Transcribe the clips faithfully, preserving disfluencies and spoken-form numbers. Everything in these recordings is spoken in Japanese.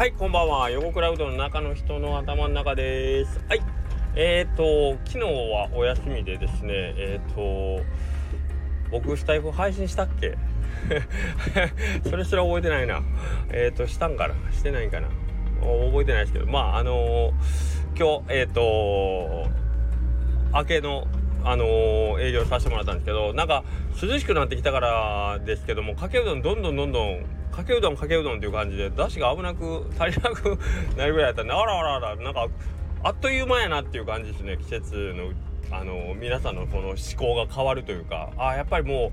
はい、こんばんは。ヨゴクラウドの中の人の頭の中です。はい、えーと昨日はお休みでですね、えーと僕スタイフ配信したっけそれすら覚えてないな。えーとしたんかなしてないんかな覚えてないですけど、まああのー、今日えーと明けのあのー、営業させてもらったんですけど、なんか涼しくなってきたからですけども、かけうどんどんどんどんどんかけうどんかけうどんっていう感じで、出汁が危なく足りなくなるぐらいだったんで、あらあらあらなんかあっという間やなっていう感じですね。季節のあの皆さんのこの思考が変わるというか、あやっぱりも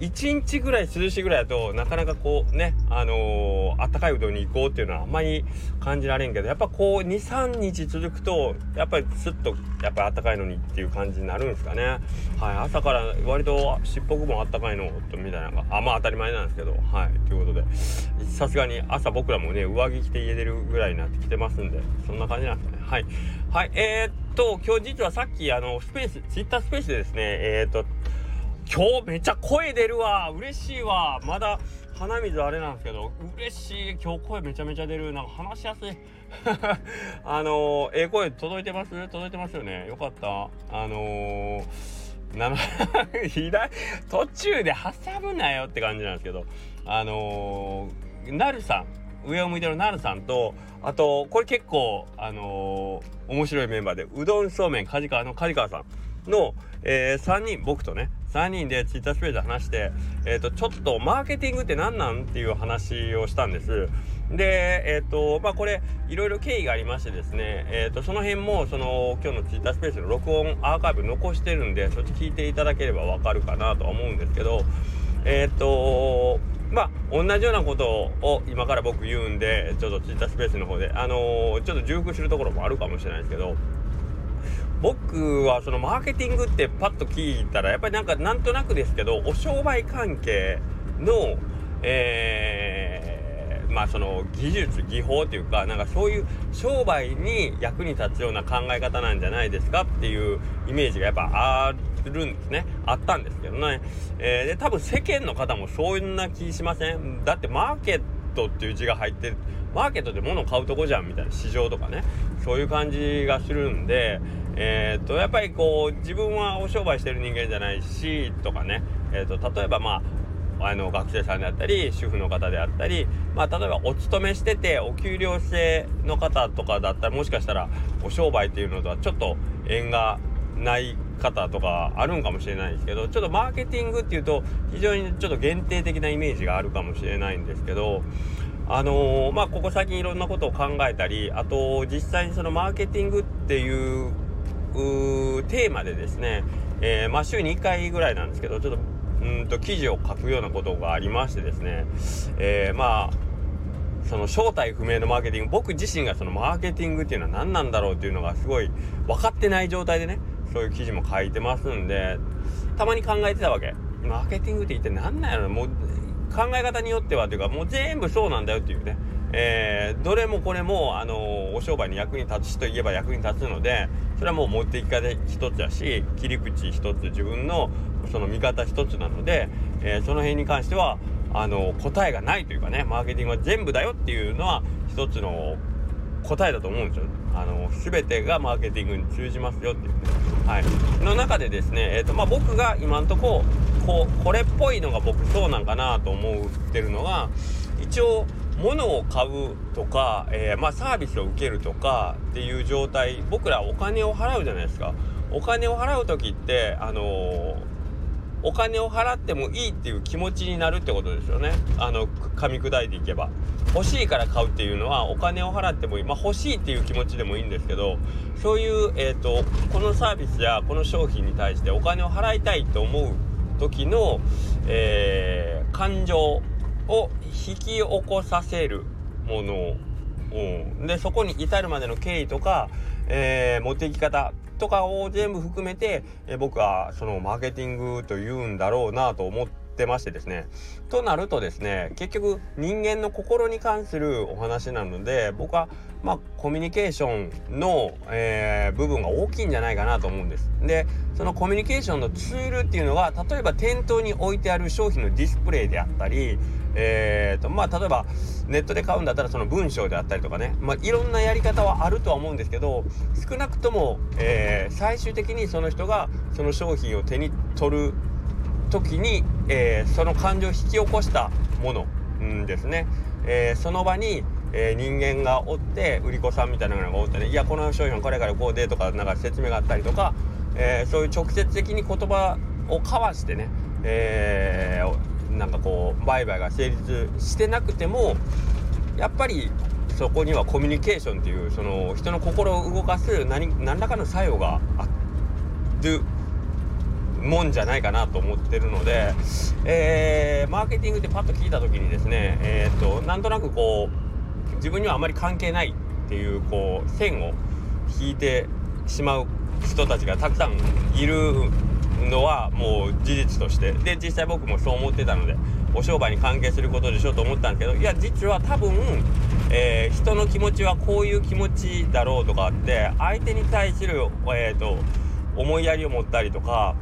ういちにちぐらい涼しいぐらいだと、なかなかこうね、あのー、あったかいうどんに行こうっていうのはあんまり感じられんけど、やっぱこう に,さん 日続くとやっぱりスッとやっぱりあったかいのにっていう感じになるんですかね。はい、朝から割としっぽくもあったかいのみたいなのがあまあ当たり前なんですけど、はいということで、さすがに朝僕らもね上着着て家出るぐらいになってきてますんで、そんな感じなんですね。はいはい、えー、っと今日実はさっきあのスペースツイッタースペースでですね、えー、っと今日めっちゃ声出るわ、嬉しいわ。まだ鼻水あれなんですけど、嬉しい。今日声めちゃめちゃ出る。なんか話しやすいあのー、ええー、声届いてます届いてますよね。よかった。あのー、な左途中で挟むなよって感じなんですけど、あのー、なるさん、上を向いてるなるさんと、あとこれ結構あのー、面白いメンバーで、うどんそうめん梶川の梶川さんの、えー、さんにん、僕とねさんにんでツイッタースペースで話して、えー、とちょっとマーケティングって何なんっていう話をしたんです。で、えーとまあ、これいろいろ経緯がありましてですね、えー、とその辺もその今日のツイッタースペースの録音アーカイブ残してるんで、そっち聞いていただければわかるかなとは思うんですけど、えーとまあ同じようなことを今から僕言うんで、ちょっとツイッタースペースの方で、あのー、ちょっと重複するところもあるかもしれないですけど、僕はそのマーケティングってパッと聞いたらやっぱりなんかなんとなくですけど、お商売関係の、えー、まあその技術技法というか、なんかそういう商売に役に立つような考え方なんじゃないですかっていうイメージがやっぱあるんですね。あったんですけどね、えー、で多分世間の方もそんな気しません？だってマーケットっていう字が入ってる、マーケットで物を買うとこじゃんみたいな、市場とかね、そういう感じがするんで、えー、とやっぱりこう自分はお商売してる人間じゃないしとかね、えー、と例えばまああの学生さんであったり主婦の方であったり、まあ例えばお勤めしててお給料制の方とかだったら、もしかしたらお商売っていうのとはちょっと縁がない方とかあるんかもしれないですけど、ちょっとマーケティングっていうと非常にちょっと限定的なイメージがあるかもしれないんですけど、あのー、まあここ最近いろんなことを考えたり、あと実際にそのマーケティングっていうテーマでですね、えー、まあ週にいっかいぐらいなんですけど、ちょっとうんと記事を書くようなことがありましてですね、えー、まあその正体不明のマーケティング、僕自身がそのマーケティングっていうのは何なんだろうっていうのがすごい分かってない状態でね、そういう記事も書いてますんで、たまに考えてたわけ。マーケティングって一体何なんやろ、もう考え方によってはというか、もう全部そうなんだよっていうね、えー、どれもこれも、あのー、お商売に役に立つといえば役に立つので、それはもう持っていき方一つだし、切り口一つ、自分のその見方一つなので、えー、その辺に関してはあのー、答えがないというかね、マーケティングは全部だよっていうのは一つの答えだと思うんですよ。あのー、全てがマーケティングに通じますよっていう、ね、はい、の中でですね、えーとまあ、僕が今のところこ, これっぽいのが僕そうなんかなと思ってるのは、一応物を買うとか、えー、まあサービスを受けるとかっていう状態、僕らお金を払うじゃないですか。お金を払う時って、あのー、お金を払ってもいいっていう気持ちになるってことですよね。あの噛み砕いていけば、欲しいから買うっていうのはお金を払ってもいい、まあ、欲しいっていう気持ちでもいいんですけど、そういう、えーと、このサービスやこの商品に対してお金を払いたいと思う時の、えー、感情を引き起こさせるもの、うん、でそこに至るまでの経緯とか、えー、持っていき方とかを全部含めて、えー、僕はそのマーケティングというんだろうなと思ってましてですね、となるとですね、結局人間の心に関するお話なので、僕はまあコミュニケーションの、えー、部分が大きいんじゃないかなと思うんです。で、そのコミュニケーションのツールっていうのが、例えば店頭に置いてある商品のディスプレイであったり、えーとまあ、例えばネットで買うんだったらその文章であったりとかね、まあ、いろんなやり方はあるとは思うんですけど、少なくとも、えー、最終的にその人がその商品を手に取る時に、えー、その感情を引き起こしたもの、うん、ですね、えー、その場に、えー、人間がおって、売り子さんみたいなのがおってね、いやこの商品はこれからこうでとか、なんか説明があったりとか、えー、そういう直接的に言葉を交わしてね、えーなんかこう売買が成立してなくても、やっぱりそこにはコミュニケーションという、その人の心を動かす 何, 何らかの作用があるもんじゃないかなと思ってるので、えー、マーケティングってパッと聞いた時にですね、えー、となんとなくこう自分にはあまり関係ないっていう、こう線を引いてしまう人たちがたくさんいるのはもう事実として、で実際僕もそう思ってたので、お商売に関係することでしょうと思ったんですけど、いや実は多分、えー、人の気持ちはこういう気持ちだろうとかあって、相手に対する、えー、と思いやりを持ったりとか、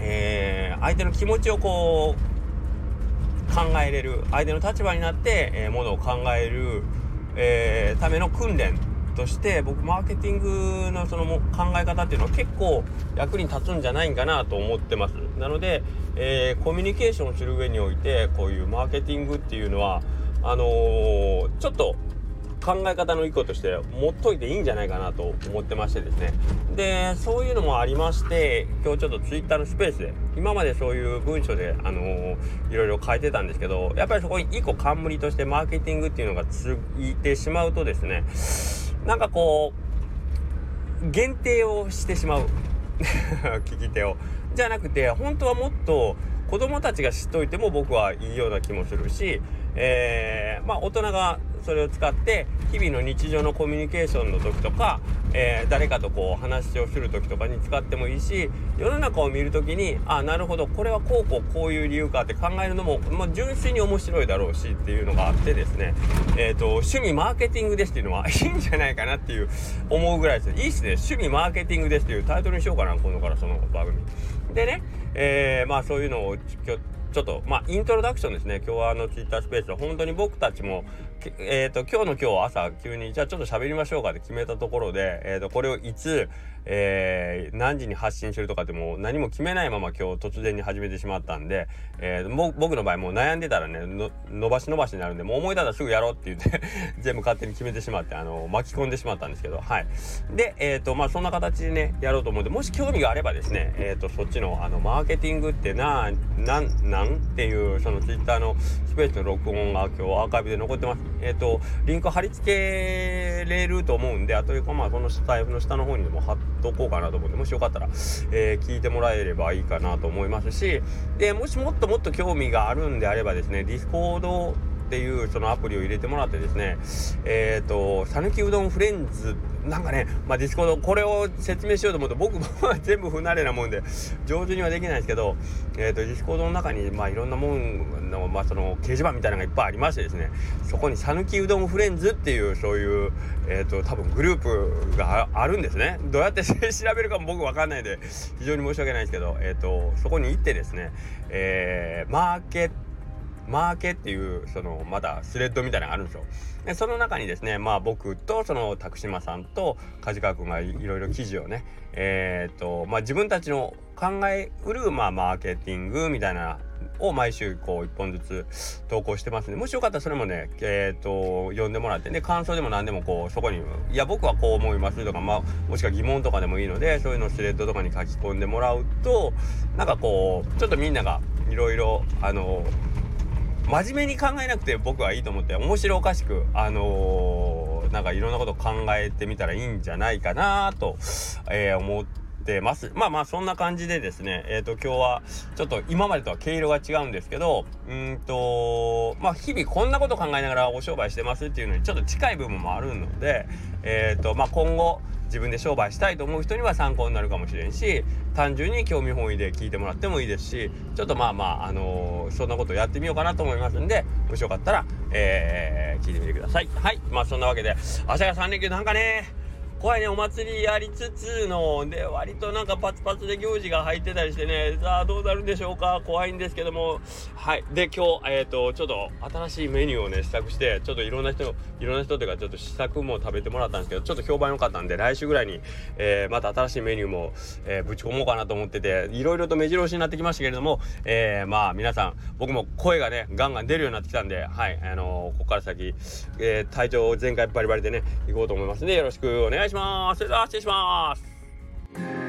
えー、相手の気持ちをこう考えれる、相手の立場になって、えー、ものを考える、えー、ための訓練として僕マーケティングのその考え方っていうのは結構役に立つんじゃないかなと思ってます。なので、えー、コミュニケーションをする上において、こういうマーケティングっていうのはあのー、ちょっと考え方の一個として持っといていいんじゃないかなと思ってましてですね。で、そういうのもありまして、今日ちょっとツイッターのスペースで、今までそういう文章であのー、いろいろ書いてたんですけど、やっぱりそこに一個冠としてマーケティングっていうのがついてしまうとですね、なんかこう限定をしてしまう聞き手をじゃなくて、本当はもっと子どもたちが知っといても僕はいいような気もするし、えー、まあ大人がそれを使って日々の日常のコミュニケーションの時とか、えー、誰かとこう話をする時とかに使ってもいいし、世の中を見る時に、あ、なるほどこれはこうこうこういう理由かって考えるのも、まあ、純粋に面白いだろうしっていうのがあってですね、えーと、趣味マーケティングですっていうのはいいんじゃないかなっていう思うぐらいですね。いいっすね、趣味マーケティングですっていうタイトルにしようかな、今度からその番組でね、えー、まあそういうのを今日ちょっとまあイントロダクションですね。今日はあのツイッタースペースで本当に僕たちも、えー、と今日の今日朝急にじゃあちょっと喋りましょうかって決めたところで、えー、とこれをいつ、えー、何時に発信するとかってもう何も決めないまま今日突然に始めてしまったんで、えー、も僕の場合もう悩んでたらね、の伸ばし伸ばしになるんで、もう思い立ったらすぐやろうって言って全部勝手に決めてしまって、あの巻き込んでしまったんですけど、はい。で、えー、とまあそんな形でねやろうと思うので、もし興味があればですね、えー、とそっちのあのマーケティングってななんなんっていうそのツイッターのスペースの録音が今日アーカイブで残ってます。えっとリンク貼り付けれると思うんで、あというかまあこの財布の下の方にでも貼っとこうかなと思うんで、もしよかったら、えー、聞いてもらえればいいかなと思いますし、でもしもっともっと興味があるんであればですね、ディスコードっていうそのアプリを入れてもらってですね、えっとさぬきうどんフレンズなんかね、まあディスコードこれを説明しようと思うと僕も全部不慣れなもんで上手にはできないですけど、えっとディスコードの中にまあいろんなもんのまあその掲示板みたいなのがいっぱいありましてですね、そこにさぬきうどんフレンズっていうそういうえっと多分グループがあるんですね。どうやって調べるかも僕わかんないで非常に申し訳ないですけど、えっとそこに行ってですね、えー、マーケットマーケっていうそのまだスレッドみたいなのがあるんですよ。でその中にですね、まあ僕とその拓島さんと梶川君がいろいろ記事をね、えー、っとまあ自分たちの考えうるまあマーケティングみたいなを毎週こういっぽんずつ投稿してますので、もしよかったらそれもね、えー、と読んでもらって、で感想でも何でもこうそこにいや僕はこう思いますとか、まあ、もしくは疑問とかでもいいので、そういうのスレッドとかに書き込んでもらうと、なんかこうちょっとみんながいろいろあの真面目に考えなくて僕はいいと思って、面白おかしくあのー、なんかいろんなこと考えてみたらいいんじゃないかなと、えー、思ってます。まあまあそんな感じでですね、えっと今日はちょっと今までとは毛色が違うんですけど、うーんとまあ日々こんなこと考えながらお商売してますっていうのにちょっと近い部分もあるので、えっとまあ今後自分で商売したいと思う人には参考になるかもしれんし、単純に興味本位で聞いてもらってもいいですし、ちょっとまあまあ、あのー、そんなことやってみようかなと思いますんで、もしよかったら、えー、聞いてみてください。はい、まあそんなわけで、明日がさん連休なんかね、怖いね、お祭りやりつつので、割となんかパツパツで行事が入ってたりしてね、さあどうなるんでしょうか、怖いんですけども、はい。で、今日、えっと、ちょっと新しいメニューをね、試作して、ちょっといろんな人、いろんな人というか、ちょっと試作も食べてもらったんですけど、ちょっと評判良かったんで、来週ぐらいに、えー、また新しいメニューも、えー、ぶち込もうかなと思ってて、いろいろと目白押しになってきましたけれども、えー、まあ皆さん、僕も声がね、ガンガン出るようになってきたんで、はい、あのー、ここから先、えー、体調を全開バリバリでね、行こうと思いますんで、よろしくお願いします。それでは失礼します。